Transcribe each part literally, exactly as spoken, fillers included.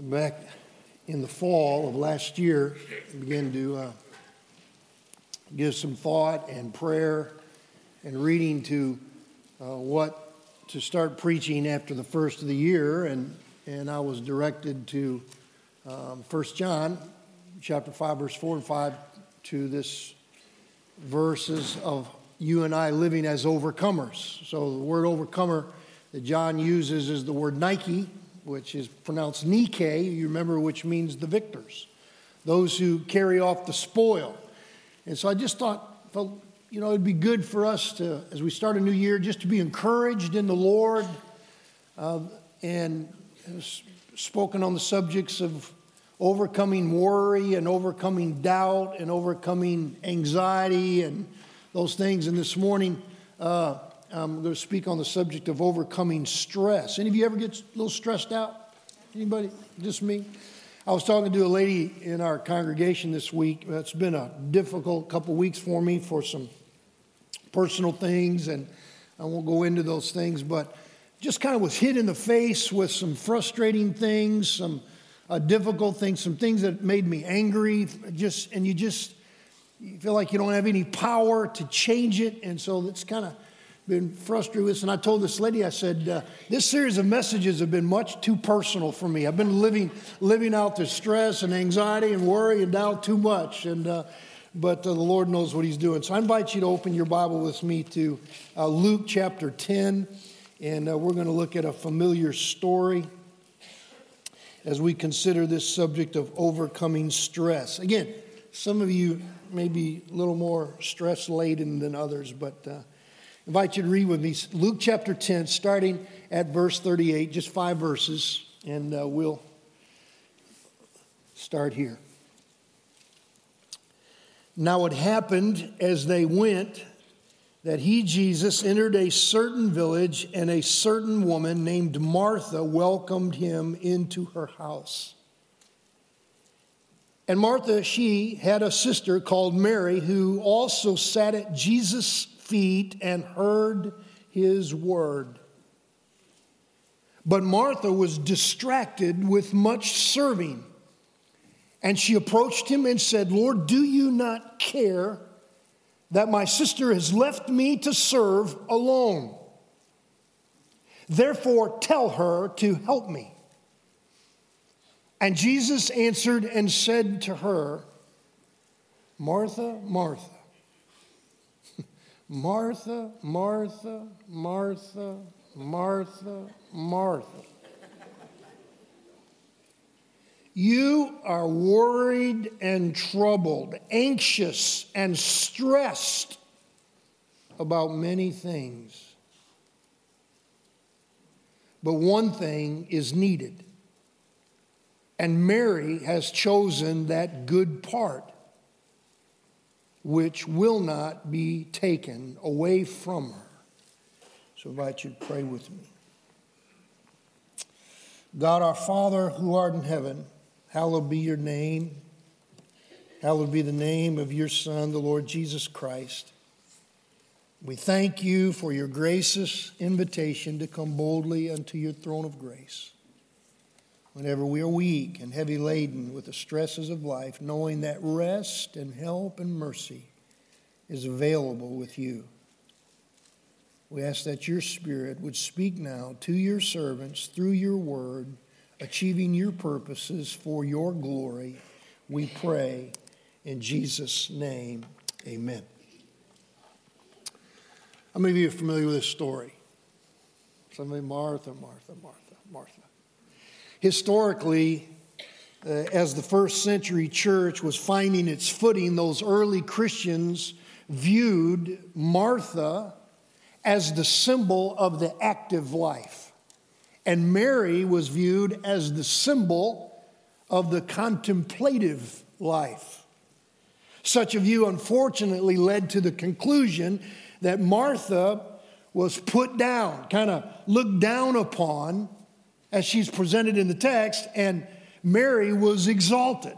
back in the fall of last year, I began to uh, give some thought and prayer and reading to uh, what to start preaching after the first of the year, and and I was directed to um, First John chapter five, verse four and five, to this verses of you and I living as overcomers. So the word overcomer that John uses is the word Nike, which is pronounced Nike, you remember, which means the victors, those who carry off the spoil. And so I just thought, felt, you know, it'd be good for us to, as we start a new year, just to be encouraged in the Lord, uh, and spoken on the subjects of overcoming worry and overcoming doubt and overcoming anxiety and those things. And this morning, uh, I'm going to speak on the subject of overcoming stress. Any of you ever get a little stressed out? Anybody? Just me? I was talking to a lady in our congregation this week. It's been a difficult couple weeks for me for some personal things, and I won't go into those things, but just kind of was hit in the face with some frustrating things, some uh, difficult things, some things that made me angry, just, and you just you feel like you don't have any power to change it, and so it's kind of been frustrated with this. And I told this lady, I said, uh, this series of messages have been much too personal for me. I've been living living out the stress and anxiety and worry and doubt too much, and uh, but uh, the Lord knows what he's doing. So I invite you to open your Bible with me to uh, Luke chapter ten, and uh, we're going to look at a familiar story as we consider this subject of overcoming stress. Again, some of you may be a little more stress-laden than others, but uh, I invite you to read with me Luke chapter ten, starting at verse thirty-eight, just five verses, and uh, we'll start here. Now it happened as they went that he, Jesus, entered a certain village, and a certain woman named Martha welcomed him into her house. And Martha, she had a sister called Mary, who also sat at Jesus' feet and heard his word. But Martha was distracted with much serving, and she approached him and said, Lord, do you not care that my sister has left me to serve alone? Therefore, tell her to help me. And Jesus answered and said to her, Martha, Martha, Martha, Martha, Martha, Martha, Martha. You are worried and troubled, anxious and stressed about many things. But one thing is needed, and Mary has chosen that good part, which will not be taken away from her. So I invite you to pray with me. God, our Father, who art in heaven, hallowed be your name. Hallowed be the name of your Son, the Lord Jesus Christ. We thank you for your gracious invitation to come boldly unto your throne of grace whenever we are weak and heavy laden with the stresses of life, knowing that rest and help and mercy is available with you. We ask that your Spirit would speak now to your servants through your word, achieving your purposes for your glory. We pray in Jesus' name, amen. How many of you are familiar with this story? Somebody, Martha, Martha, Martha, Martha. Historically, uh, as the first century church was finding its footing, those early Christians viewed Martha as the symbol of the active life, and Mary was viewed as the symbol of the contemplative life. Such a view, unfortunately, led to the conclusion that Martha was put down, kind of looked down upon, as she's presented in the text, and Mary was exalted,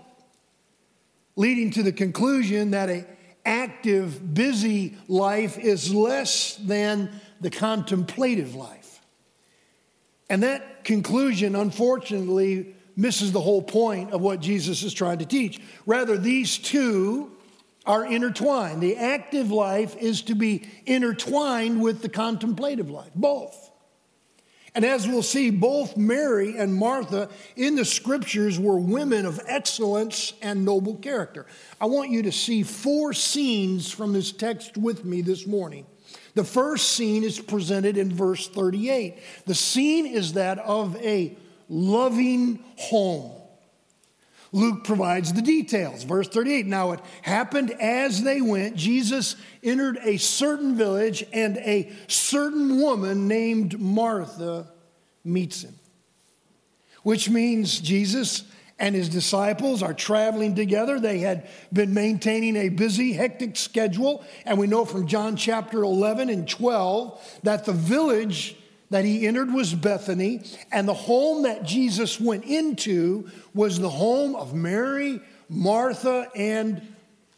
leading to the conclusion that an active, busy life is less than the contemplative life. And that conclusion, unfortunately, misses the whole point of what Jesus is trying to teach. Rather, these two are intertwined. The active life is to be intertwined with the contemplative life, both. And as we'll see, both Mary and Martha in the scriptures were women of excellence and noble character. I want you to see four scenes from this text with me this morning. The first scene is presented in verse thirty-eight. The scene is that of a loving home. Luke provides the details. Verse thirty-eight, now it happened as they went, Jesus entered a certain village, and a certain woman named Martha meets him. Which means Jesus and his disciples are traveling together. They had been maintaining a busy, hectic schedule. And we know from John chapter eleven and twelve that the village that he entered was Bethany, and the home that Jesus went into was the home of Mary, Martha, and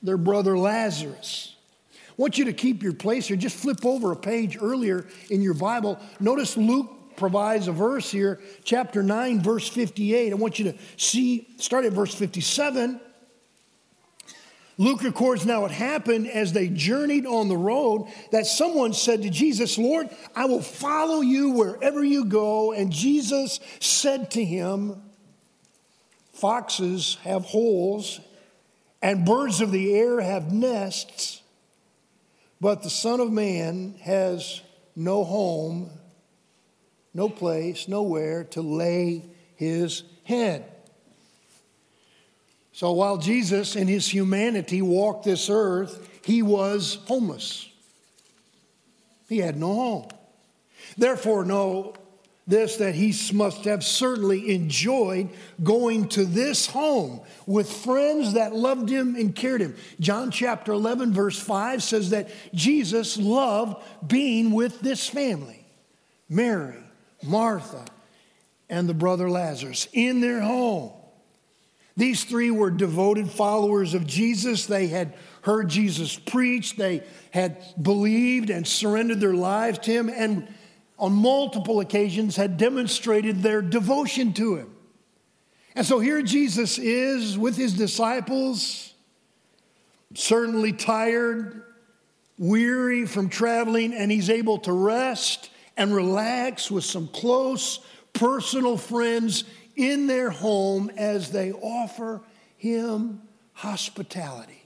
their brother Lazarus. I want you to keep your place here. Just flip over a page earlier in your Bible. Notice Luke provides a verse here, chapter nine, verse fifty-eight. I want you to see, start at verse fifty-seven. Luke records, now it happened as they journeyed on the road that someone said to Jesus, Lord, I will follow you wherever you go. And Jesus said to him, foxes have holes and birds of the air have nests, but the Son of Man has no home, no place, nowhere to lay his head. So while Jesus in his humanity walked this earth, he was homeless. He had no home. Therefore, know this, that he must have certainly enjoyed going to this home with friends that loved him and cared him. John chapter eleven, verse five says that Jesus loved being with this family, Mary, Martha, and the brother Lazarus in their home. These three were devoted followers of Jesus. They had heard Jesus preach. They had believed and surrendered their lives to him, and on multiple occasions had demonstrated their devotion to him. And so here Jesus is with his disciples, certainly tired, weary from traveling, and he's able to rest and relax with some close personal friends in their home as they offer him hospitality.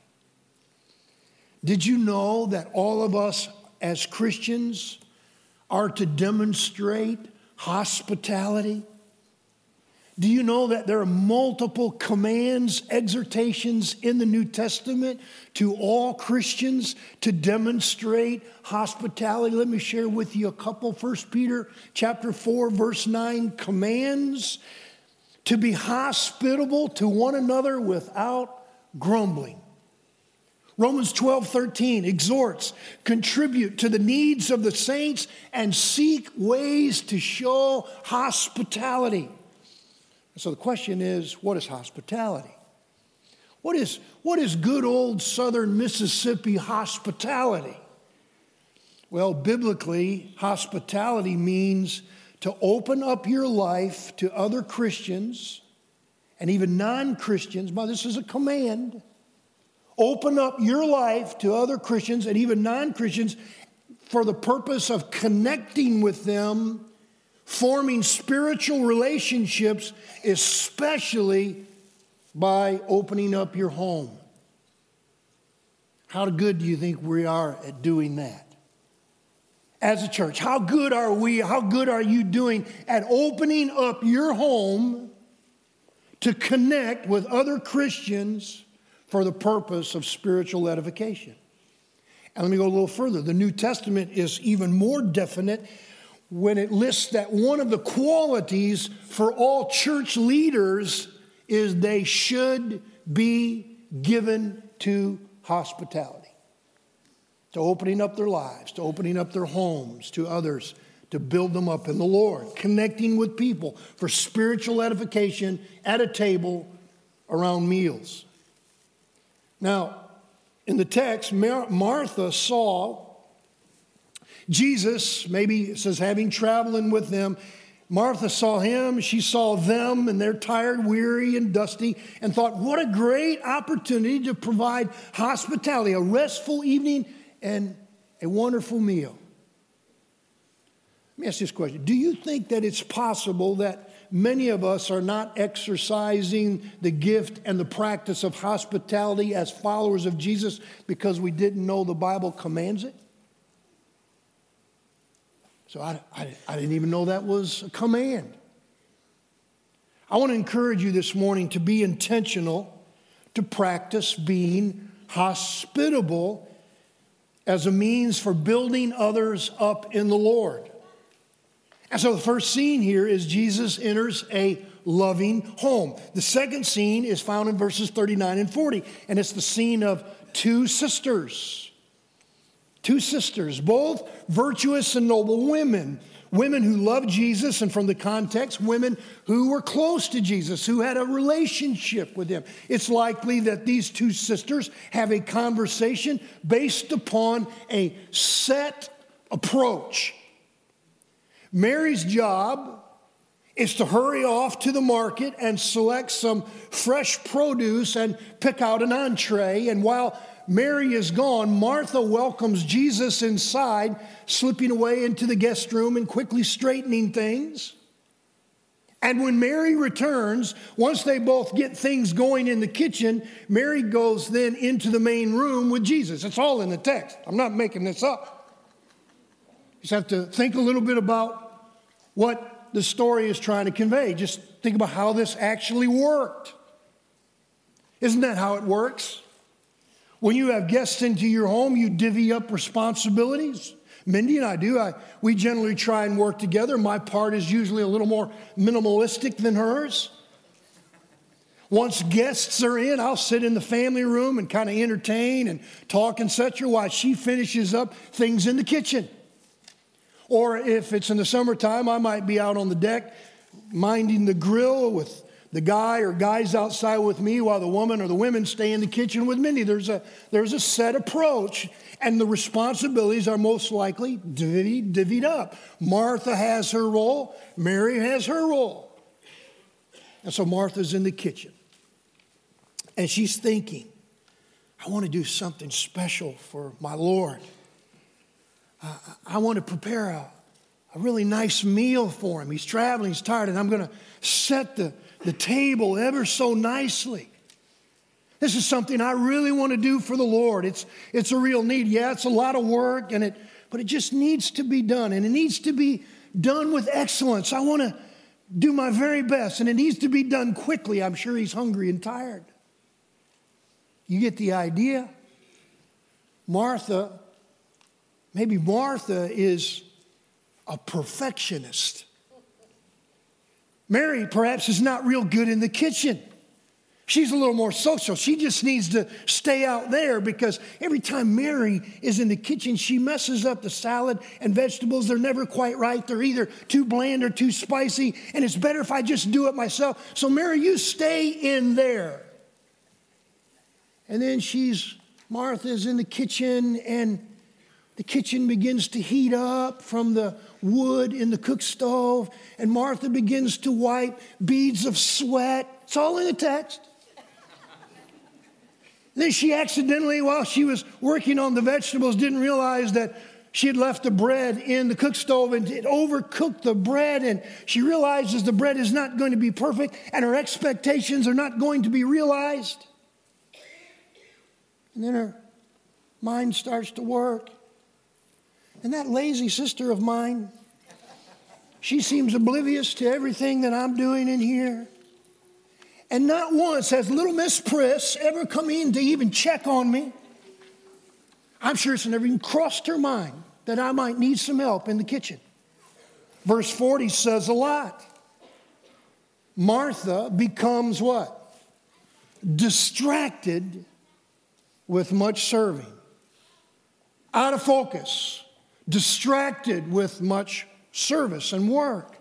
Did you know that all of us as Christians are to demonstrate hospitality? Do you know that there are multiple commands, exhortations in the New Testament to all Christians to demonstrate hospitality? Let me share with you a couple. First Peter chapter four, verse nine commands to be hospitable to one another without grumbling. Romans twelve thirteen exhorts, contribute to the needs of the saints and seek ways to show hospitality. So the question is, what is hospitality? What is, what is good old Southern Mississippi hospitality? Well, biblically, hospitality means to open up your life to other Christians and even non-Christians. Now, this is a command. Open up your life to other Christians and even non-Christians for the purpose of connecting with them, forming spiritual relationships, especially by opening up your home. How good do you think we are at doing that? As a church, how good are we, how good are you doing at opening up your home to connect with other Christians for the purpose of spiritual edification? And let me go a little further. The New Testament is even more definite when it lists that one of the qualities for all church leaders is they should be given to hospitality. To opening up their lives, to opening up their homes to others, to build them up in the Lord, connecting with people for spiritual edification at a table around meals. Now, in the text, Mar- Martha saw Jesus, maybe it says having traveling with them, Martha saw him, she saw them, and they're tired, weary, and dusty, and thought, what a great opportunity to provide hospitality, a restful evening, and a wonderful meal. Let me ask this question. Do you think that it's possible that many of us are not exercising the gift and the practice of hospitality as followers of Jesus because we didn't know the Bible commands it? So I, I, I didn't even know that was a command. I want to encourage you this morning to be intentional, to practice being hospitable as a means for building others up in the Lord. And so the first scene here is Jesus enters a loving home. The second scene is found in verses thirty-nine and forty, and it's the scene of two sisters. Two sisters, both virtuous and noble women, women who loved Jesus, and from the context, women who were close to Jesus, who had a relationship with him. It's likely that these two sisters have a conversation based upon a set approach. Mary's job is to hurry off to the market and select some fresh produce and pick out an entree, and while Mary is gone, Martha welcomes Jesus inside, slipping away into the guest room and quickly straightening things. And when Mary returns, once they both get things going in the kitchen, Mary goes then into the main room with Jesus. It's all in the text. I'm not making this up. You just have to think a little bit about what the story is trying to convey. Just think about how this actually worked. Isn't that how it works? When you have guests into your home, you divvy up responsibilities. Mindy and I do. I, we generally try and work together. My part is usually a little more minimalistic than hers. Once guests are in, I'll sit in the family room and kind of entertain and talk and such while she finishes up things in the kitchen. Or if it's in the summertime, I might be out on the deck minding the grill with the guy or guys outside with me while the woman or the women stay in the kitchen with Mindy. There's a, there's a set approach, and the responsibilities are most likely divvied, divvied up. Martha has her role. Mary has her role. And so Martha's in the kitchen, and she's thinking, I want to do something special for my Lord. I, I want to prepare a, a really nice meal for him. He's traveling, he's tired, and I'm going to set the the table ever so nicely. This is something I really want to do for the Lord. It's, it's a real need. Yeah, it's a lot of work, and it, but it just needs to be done, and it needs to be done with excellence. I want to do my very best, and it needs to be done quickly. I'm sure he's hungry and tired. You get the idea? Martha, maybe Martha is a perfectionist. Mary, perhaps, is not real good in the kitchen. She's a little more social. She just needs to stay out there because every time Mary is in the kitchen, she messes up the salad and vegetables. They're never quite right. They're either too bland or too spicy, and it's better if I just do it myself. So, Mary, you stay in there. And then she's, Martha's in the kitchen, and the kitchen begins to heat up from the wood in the cook stove, and Martha begins to wipe beads of sweat. It's all in the text. Then she accidentally, while she was working on the vegetables, didn't realize that she had left the bread in the cook stove, and it overcooked the bread, and she realizes the bread is not going to be perfect, and her expectations are not going to be realized. And then her mind starts to work. And that lazy sister of mine, she seems oblivious to everything that I'm doing in here. And not once has little Miss Priss ever come in to even check on me. I'm sure it's never even crossed her mind that I might need some help in the kitchen. Verse forty says a lot. Martha becomes what? Distracted with much serving. Out of focus. Distracted with much service and work.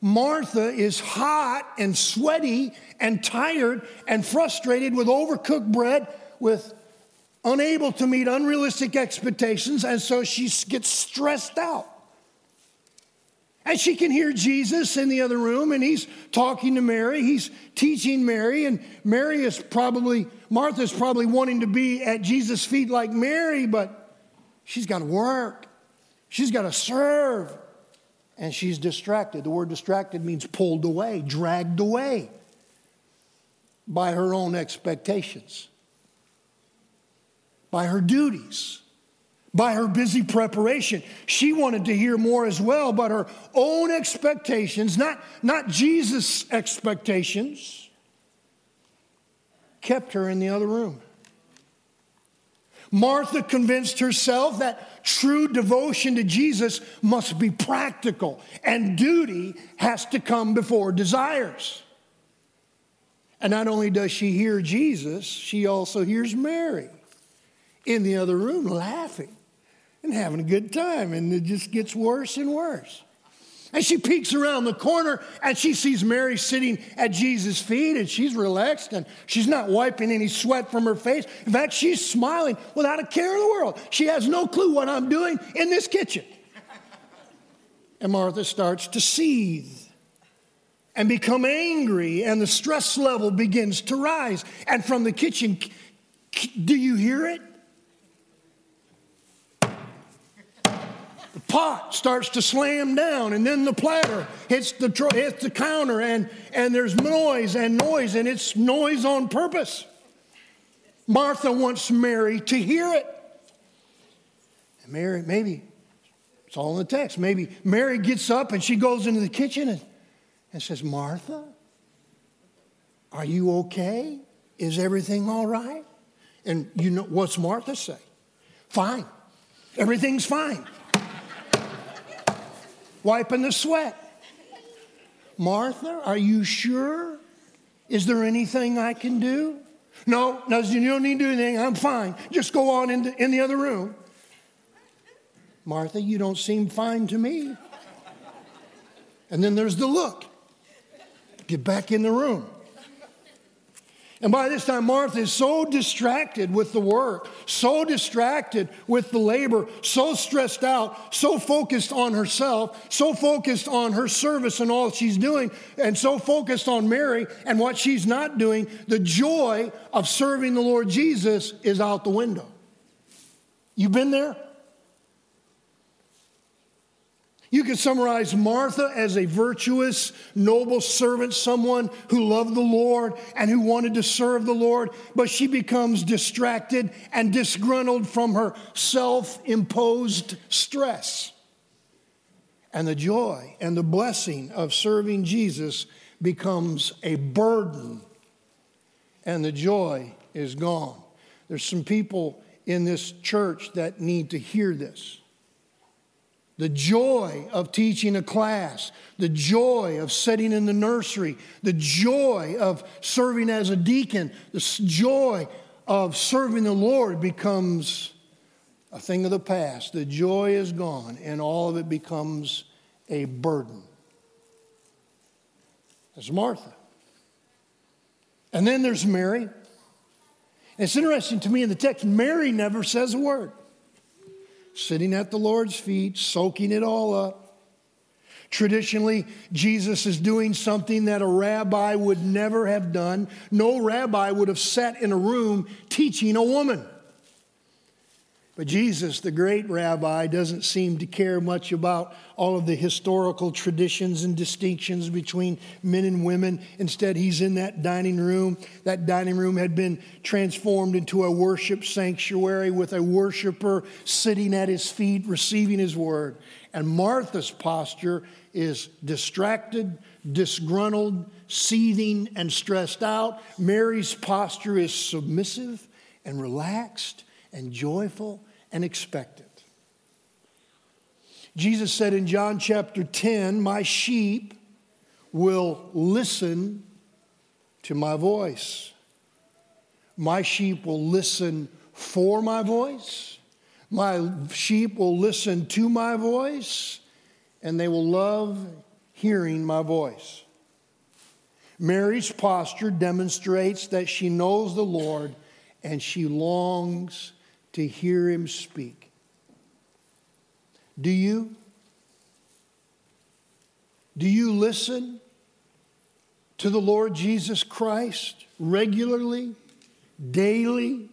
Martha is hot and sweaty and tired and frustrated with overcooked bread, with unable to meet unrealistic expectations, and so she gets stressed out. And she can hear Jesus in the other room, and he's talking to Mary. He's teaching Mary, and Mary is probably, Martha's probably wanting to be at Jesus' feet like Mary, but she's got to work. She's got to serve. And she's distracted. The word distracted means pulled away, dragged away by her own expectations, by her duties, by her busy preparation. She wanted to hear more as well, but her own expectations, not, not Jesus' expectations, kept her in the other room. Martha convinced herself that true devotion to Jesus must be practical, and duty has to come before desires. And not only does she hear Jesus, she also hears Mary in the other room laughing and having a good time, and it just gets worse and worse. And she peeks around the corner, and she sees Mary sitting at Jesus' feet, and she's relaxed, and she's not wiping any sweat from her face. In fact, she's smiling without a care in the world. She has no clue what I'm doing in this kitchen. And Martha starts to seethe and become angry, and the stress level begins to rise. And from the kitchen, do you hear it? The pot starts to slam down, and then the platter hits the, tro- hits the counter, and, and there's noise and noise, and it's noise on purpose. Martha wants Mary to hear it. And Mary, maybe, it's all in the text, maybe Mary gets up and she goes into the kitchen and, and says, Martha, are you okay? Is everything all right? And you know, what's Martha say? Fine. Everything's fine. Wiping the sweat. Martha, are you sure? Is there anything I can do? No, no, you don't need to do anything. I'm fine. Just go on in the, in the other room. Martha, you don't seem fine to me. And then there's the look. Get back in the room. And by this time, Martha is so distracted with the work, so distracted with the labor, so stressed out, so focused on herself, so focused on her service and all she's doing, and so focused on Mary and what she's not doing, the joy of serving the Lord Jesus is out the window. You've been there? You could summarize Martha as a virtuous, noble servant, someone who loved the Lord and who wanted to serve the Lord, but she becomes distracted and disgruntled from her self-imposed stress. And the joy and the blessing of serving Jesus becomes a burden, and the joy is gone. There's some people in this church that need to hear this. The joy of teaching a class, the joy of sitting in the nursery, the joy of serving as a deacon, the joy of serving the Lord becomes a thing of the past. The joy is gone, and all of it becomes a burden. That's Martha. And then there's Mary. And it's interesting to me in the text, Mary never says a word. Sitting at the Lord's feet, soaking it all up. Traditionally, Jesus is doing something that a rabbi would never have done. No rabbi would have sat in a room teaching a woman. But Jesus, the great rabbi, doesn't seem to care much about all of the historical traditions and distinctions between men and women. Instead, he's in that dining room. That dining room had been transformed into a worship sanctuary with a worshiper sitting at his feet, receiving his word. And Martha's posture is distracted, disgruntled, seething, and stressed out. Mary's posture is submissive and relaxed and joyful and expectant. Jesus said in John chapter ten, my sheep will listen to my voice. My sheep will listen for my voice. My sheep will listen to my voice, and they will love hearing my voice. Mary's posture demonstrates that she knows the Lord and she longs to hear him speak. Do you? Do you listen to the Lord Jesus Christ regularly, daily,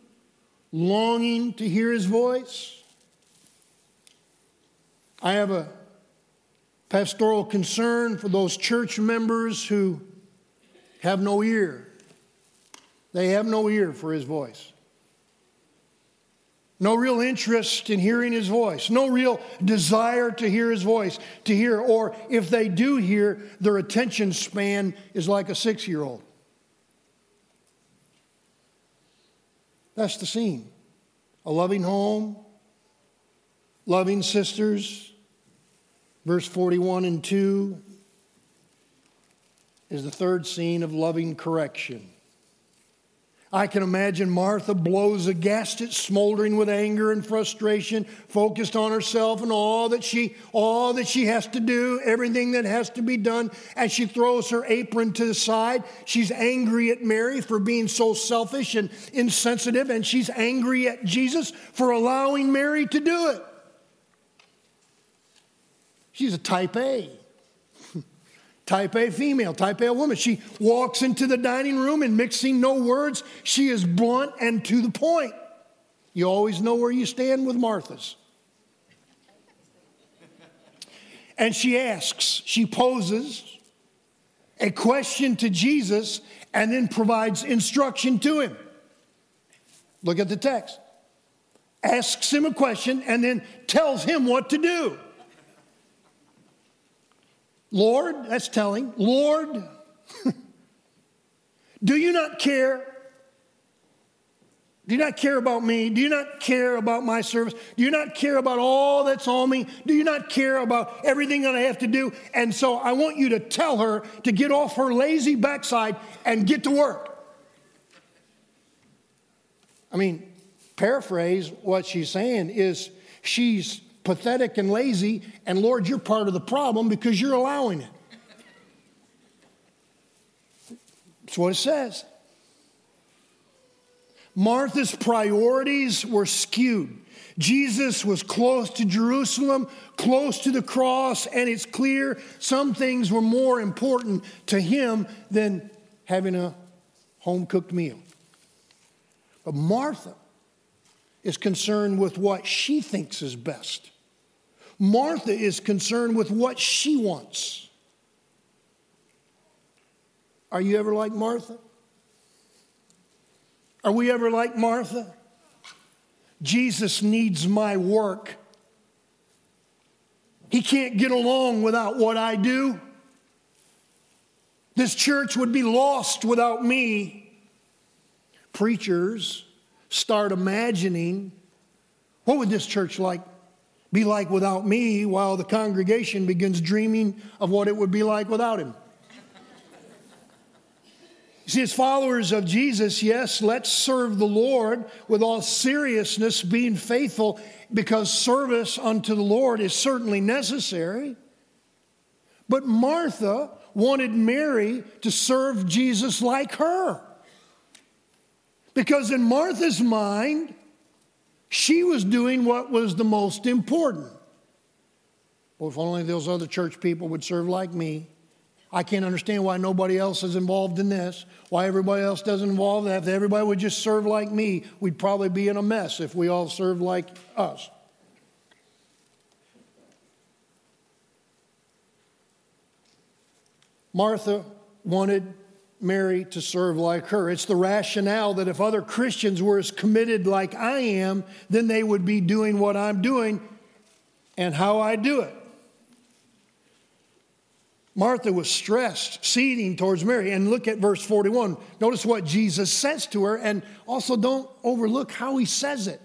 longing to hear his voice? I have a pastoral concern for those church members who have no ear. They have no ear for his voice. No real interest in hearing his voice. No real desire to hear his voice, to hear. Or if they do hear, their attention span is like a six-year-old. That's the scene. A loving home, loving sisters. Verse forty-one and two is the third scene of loving correction. I can imagine Martha blows a gasket, smoldering with anger and frustration, focused on herself and all that she, all that she has to do, everything that has to be done, and she throws her apron to the side. She's angry at Mary for being so selfish and insensitive, and she's angry at Jesus for allowing Mary to do it. She's a type A. Type A female, type A woman. She walks into the dining room and mixing no words. She is blunt and to the point. You always know where you stand with Martha's. And she asks, she poses a question to Jesus and then provides instruction to him. Look at the text. Asks him a question and then tells him what to do. Lord, that's telling. Lord, do you not care? Do you not care about me? Do you not care about my service? Do you not care about all that's on me? Do you not care about everything that I have to do? And so I want you to tell her to get off her lazy backside and get to work. I mean, paraphrase what she's saying is she's pathetic and lazy, and Lord, you're part of the problem because you're allowing it. That's what it says. Martha's priorities were skewed. Jesus was close to Jerusalem, close to the cross, and it's clear some things were more important to him than having a home-cooked meal. But Martha is concerned with what she thinks is best. Martha is concerned with what she wants. Are you ever like Martha? Are we ever like Martha? Jesus needs my work. He can't get along without what I do. This church would be lost without me. Preachers start imagining, what would this church like be like without me, while the congregation begins dreaming of what it would be like without him. You see, as followers of Jesus, yes, let's serve the Lord with all seriousness, being faithful, because service unto the Lord is certainly necessary. But Martha wanted Mary to serve Jesus like her. Because in Martha's mind, she was doing what was the most important. Well, if only those other church people would serve like me. I can't understand why nobody else is involved in this, why everybody else doesn't involve that. If everybody would just serve like me, we'd probably be in a mess if we all served like us. Martha wanted Mary to serve like her. It's the rationale that if other Christians were as committed like I am, then they would be doing what I'm doing and how I do it. Martha was stressed, seething towards Mary. And look at verse forty-one. Notice what Jesus says to her, and also don't overlook how he says it.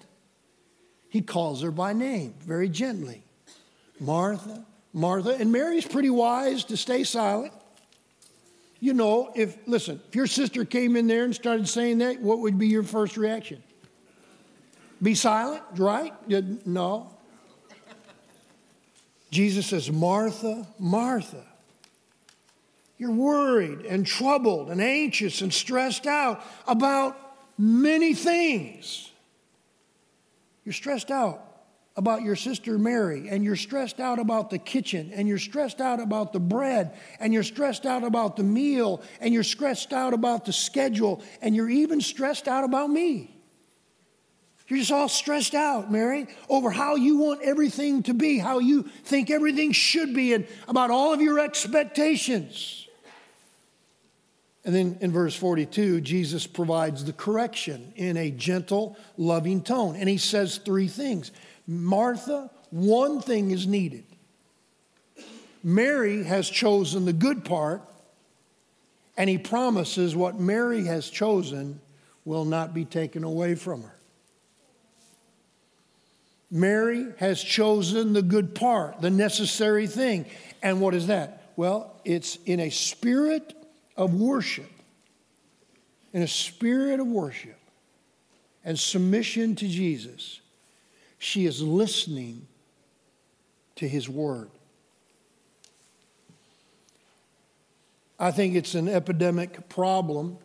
He calls her by name very gently. Martha, Martha. And Mary's pretty wise to stay silent. You know, if, listen, if your sister came in there and started saying that, what would be your first reaction? Be silent, right? No. Jesus says, Martha, Martha, you're worried and troubled and anxious and stressed out about many things. You're stressed out about your sister Mary, and you're stressed out about the kitchen, and you're stressed out about the bread, and you're stressed out about the meal, and you're stressed out about the schedule, and you're even stressed out about me. You're just all stressed out, Mary, over how you want everything to be, how you think everything should be, and about all of your expectations. And then in verse forty-two, Jesus provides the correction in a gentle, loving tone. And he says three things. Martha, one thing is needed. Mary has chosen the good part, and he promises what Mary has chosen will not be taken away from her. Mary has chosen the good part, the necessary thing. And what is that? Well, it's in a spirit of worship, in a spirit of worship and submission to Jesus. She is listening to his word. I think it's an epidemic problem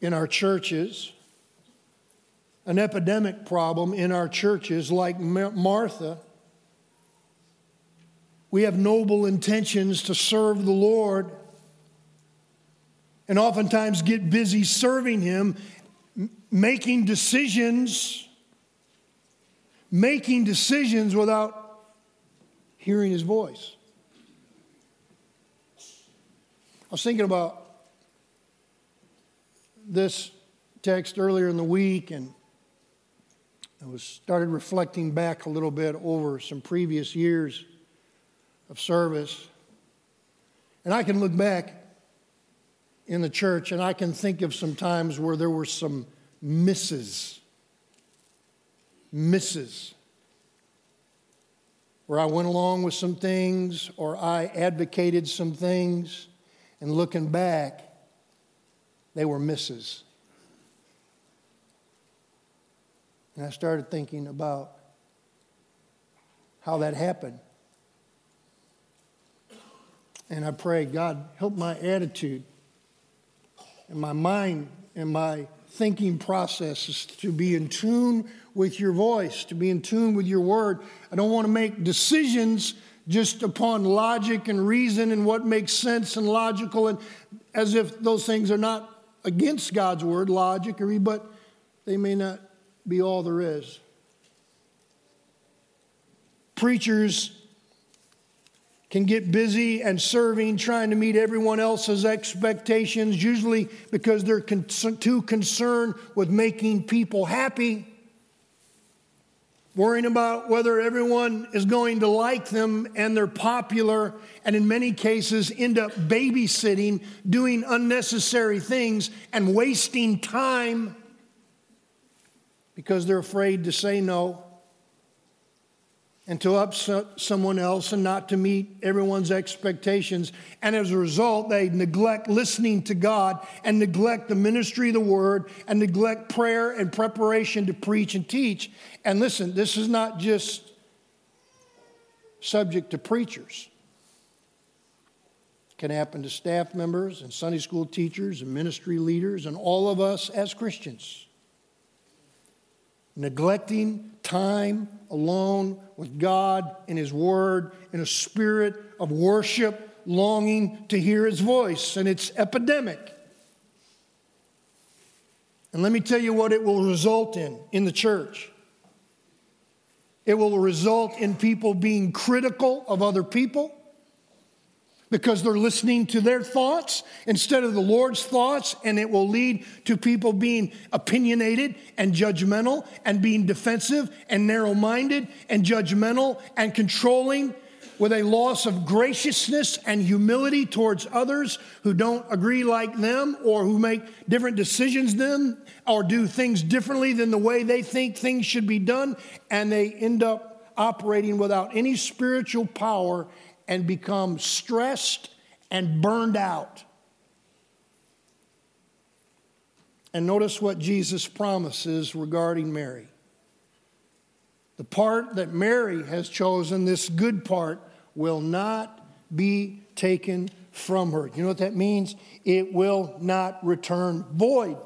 in our churches. An epidemic problem in our churches, like Martha. We have noble intentions to serve the Lord and oftentimes get busy serving him, making decisions, making decisions without hearing his voice. I was thinking about this text earlier in the week, and I was started reflecting back a little bit over some previous years of service. And I can look back in the church and I can think of some times where there were some misses. Misses. Where I went along with some things or I advocated some things, and looking back, they were misses. And I started thinking about how that happened. And I prayed, God, help my attitude and my mind and my thinking processes to be in tune with your voice, to be in tune with your word. I don't want to make decisions just upon logic and reason and what makes sense and logical, and as if those things are not against God's word, logic, but they may not be all there is. Preachers can get busy and serving, trying to meet everyone else's expectations, usually because they're con- too concerned with making people happy, worrying about whether everyone is going to like them and they're popular, and in many cases end up babysitting, doing unnecessary things, and wasting time because they're afraid to say no and to upset someone else and not to meet everyone's expectations. And as a result, they neglect listening to God and neglect the ministry of the word and neglect prayer and preparation to preach and teach. And listen, this is not just subject to preachers. It can happen to staff members and Sunday school teachers and ministry leaders and all of us as Christians. Neglecting time alone with God and his word in a spirit of worship, longing to hear his voice. And it's epidemic. And let me tell you what it will result in in the church. It will result in people being critical of other people, because they're listening to their thoughts instead of the Lord's thoughts, and it will lead to people being opinionated and judgmental and being defensive and narrow-minded and judgmental and controlling, with a loss of graciousness and humility towards others who don't agree like them or who make different decisions than them or do things differently than the way they think things should be done, and they end up operating without any spiritual power and become stressed and burned out. And notice what Jesus promises regarding Mary. The part that Mary has chosen, this good part, will not be taken from her. You know what that means? It will not return void.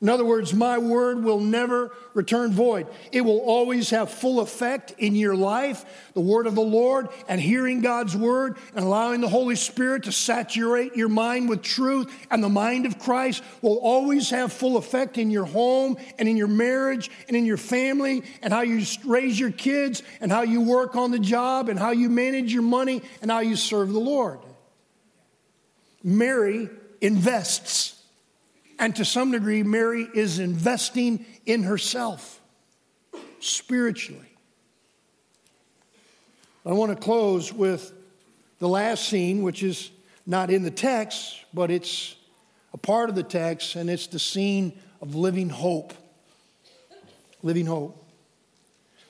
In other words, my word will never return void. It will always have full effect in your life. The word of the Lord and hearing God's word and allowing the Holy Spirit to saturate your mind with truth and the mind of Christ will always have full effect in your home and in your marriage and in your family and how you raise your kids and how you work on the job and how you manage your money and how you serve the Lord. Mary invests. And to some degree, Mary is investing in herself spiritually. I want to close with the last scene, which is not in the text, but it's a part of the text, and it's the scene of living hope. Living hope.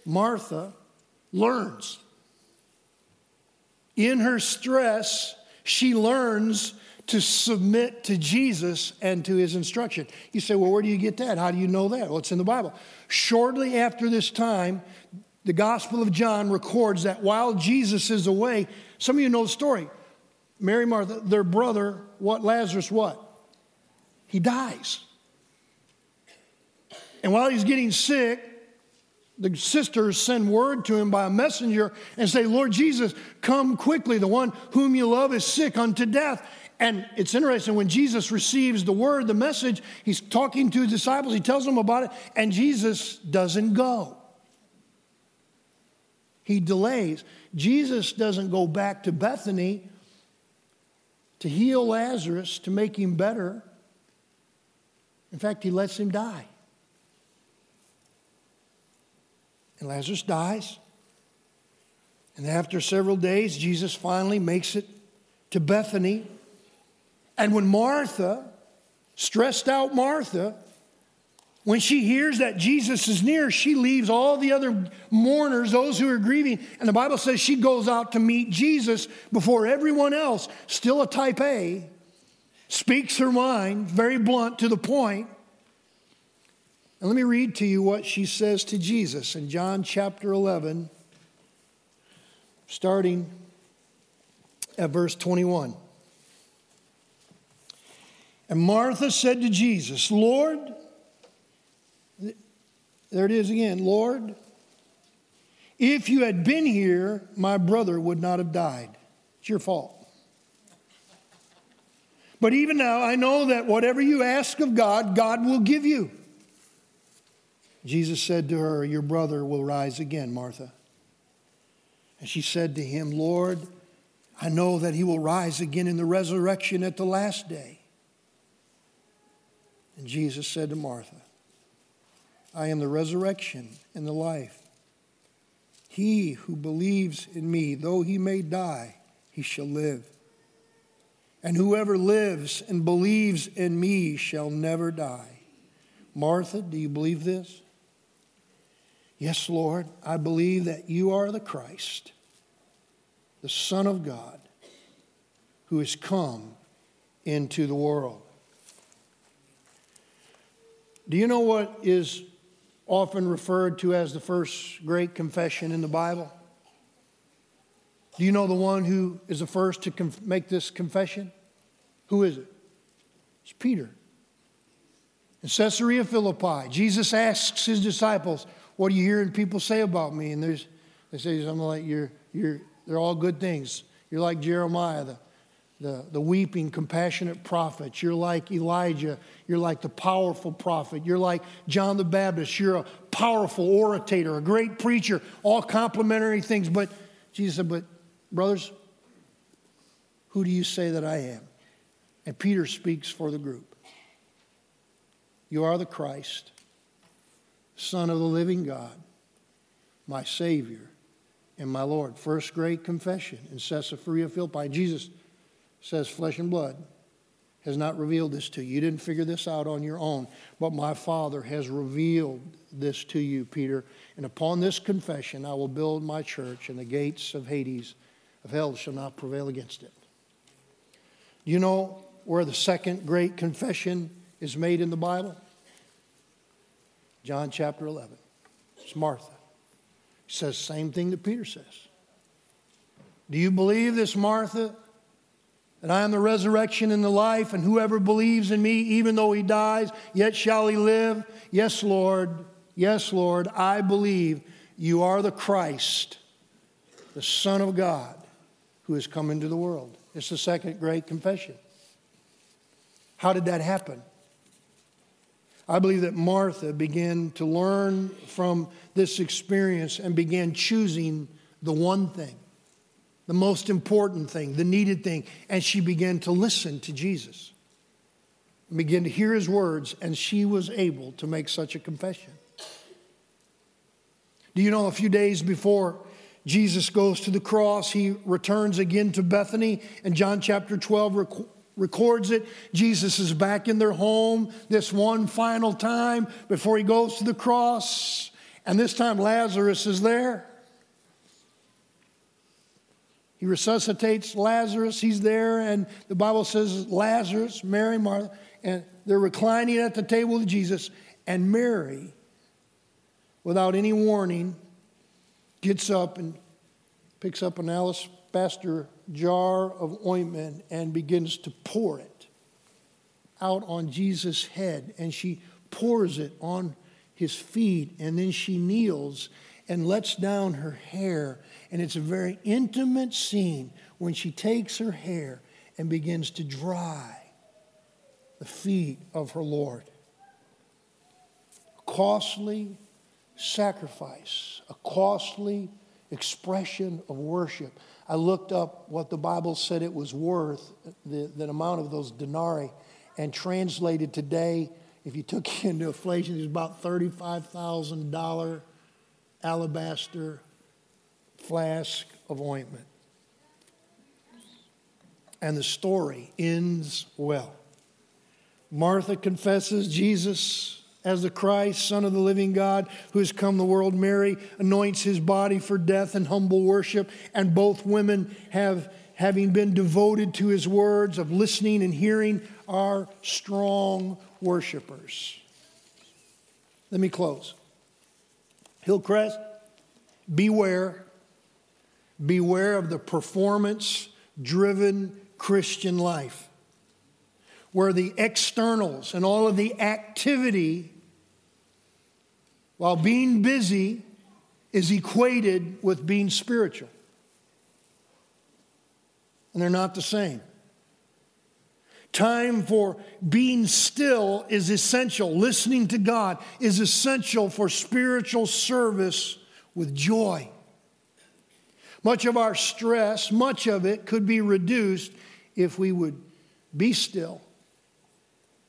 Martha learns. In her stress, she learns to submit to Jesus and to his instruction. You say, well, where do you get that? How do you know that? Well, it's in the Bible. Shortly after this time, the Gospel of John records that while Jesus is away, some of you know the story. Mary, Martha, their brother, what Lazarus, what? He dies. And while he's getting sick, the sisters send word to him by a messenger and say, Lord Jesus, come quickly. The one whom you love is sick unto death. And it's interesting, when Jesus receives the word, the message, he's talking to his disciples, he tells them about it, and Jesus doesn't go. He delays. Jesus doesn't go back to Bethany to heal Lazarus, to make him better. In fact, he lets him die. And Lazarus dies. And after several days, Jesus finally makes it to Bethany. And when Martha, stressed out Martha, when she hears that Jesus is near, she leaves all the other mourners, those who are grieving. And the Bible says she goes out to meet Jesus before everyone else, still a type A, speaks her mind, very blunt to the point. And let me read to you what she says to Jesus in John chapter eleven, starting at verse twenty-one. And Martha said to Jesus, Lord, there it is again, Lord, if you had been here, my brother would not have died. It's your fault. But even now, I know that whatever you ask of God, God will give you. Jesus said to her, your brother will rise again, Martha. And she said to him, Lord, I know that he will rise again in the resurrection at the last day. And Jesus said to Martha, I am the resurrection and the life. He who believes in me, though he may die, he shall live. And whoever lives and believes in me shall never die. Martha, do you believe this? Yes, Lord, I believe that you are the Christ, the Son of God, who has come into the world. Do you know what is often referred to as the first great confession in the Bible? Do you know the one who is the first to conf- make this confession? Who is it? It's Peter. In Caesarea Philippi, Jesus asks his disciples, what are you hearing people say about me? And there's, they say something like, you're, you're, they're all good things. You're like Jeremiah, the The, the weeping, compassionate prophets. You're like Elijah. You're like the powerful prophet. You're like John the Baptist. You're a powerful orator, a great preacher, all complimentary things. But Jesus said, but brothers, who do you say that I am? And Peter speaks for the group. You are the Christ, Son of the living God, my Savior and my Lord. First great confession in Caesarea Philippi. Jesus says, flesh and blood has not revealed this to you. You didn't figure this out on your own, but my Father has revealed this to you, Peter. And upon this confession, I will build my church, and the gates of Hades, of hell, shall not prevail against it. Do you know where the second great confession is made in the Bible? John chapter eleven. It's Martha. It says the same thing that Peter says. Do you believe this, Martha? And I am the resurrection and the life, and whoever believes in me, even though he dies, yet shall he live. Yes, Lord, yes, Lord, I believe you are the Christ, the Son of God, who has come into the world. It's the second great confession. How did that happen? I believe that Martha began to learn from this experience and began choosing the one thing, the most important thing, the needed thing. And she began to listen to Jesus and began to hear his words, and she was able to make such a confession. Do you know, a few days before Jesus goes to the cross, he returns again to Bethany, and John chapter twelve records. records it. Jesus is back in their home this one final time before he goes to the cross. And this time Lazarus is there. He resuscitates Lazarus. He's there, and the Bible says Lazarus, Mary, Martha, and they're reclining at the table with Jesus. And Mary, without any warning, gets up and picks up an alabaster jar of ointment and begins to pour it out on Jesus' head. And she pours it on his feet, and then she kneels and lets down her hair. And it's a very intimate scene when she takes her hair and begins to dry the feet of her Lord. A costly sacrifice, a costly expression of worship. I looked up what the Bible said it was worth, the, the amount of those denarii, and translated today, if you took it into inflation, it was about thirty-five thousand dollars alabaster flask of ointment. And the story ends well. Martha confesses Jesus as the Christ, Son of the living God, who has come to the world. Mary anoints his body for death and humble worship. And both women, have, having been devoted to his words of listening and hearing, are strong worshipers. Let me close. Hillcrest, beware. Beware of the performance-driven Christian life, where the externals and all of the activity, while being busy, is equated with being spiritual. And they're not the same. Time for being still is essential. Listening to God is essential for spiritual service with joy. Much of our stress, much of it could be reduced if we would be still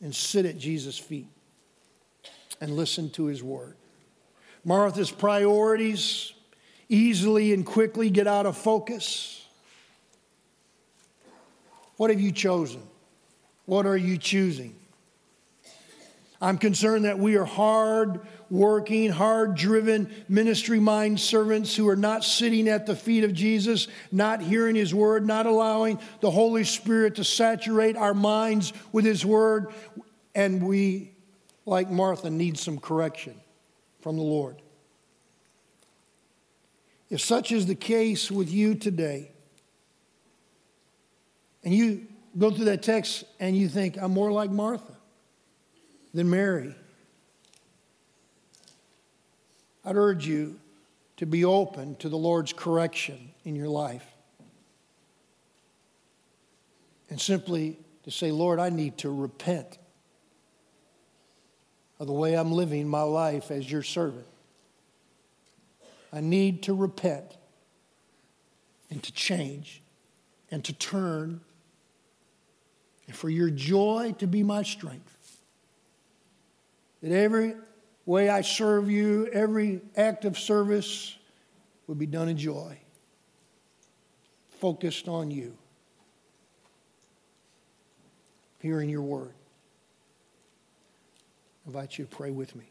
and sit at Jesus' feet and listen to his word. Martha's priorities easily and quickly get out of focus. What have you chosen? What are you choosing? I'm concerned that we are hard-working, hard-driven, ministry-minded servants who are not sitting at the feet of Jesus, not hearing his word, not allowing the Holy Spirit to saturate our minds with his word. And we, like Martha, need some correction from the Lord. If such is the case with you today, and you go through that text and you think, I'm more like Martha than Mary, I'd urge you to be open to the Lord's correction in your life and simply to say, Lord, I need to repent of the way I'm living my life as your servant. I need to repent and to change and to turn, and for your joy to be my strength. That every way I serve you, every act of service would be done in joy, focused on you, hearing your word. I invite you to pray with me.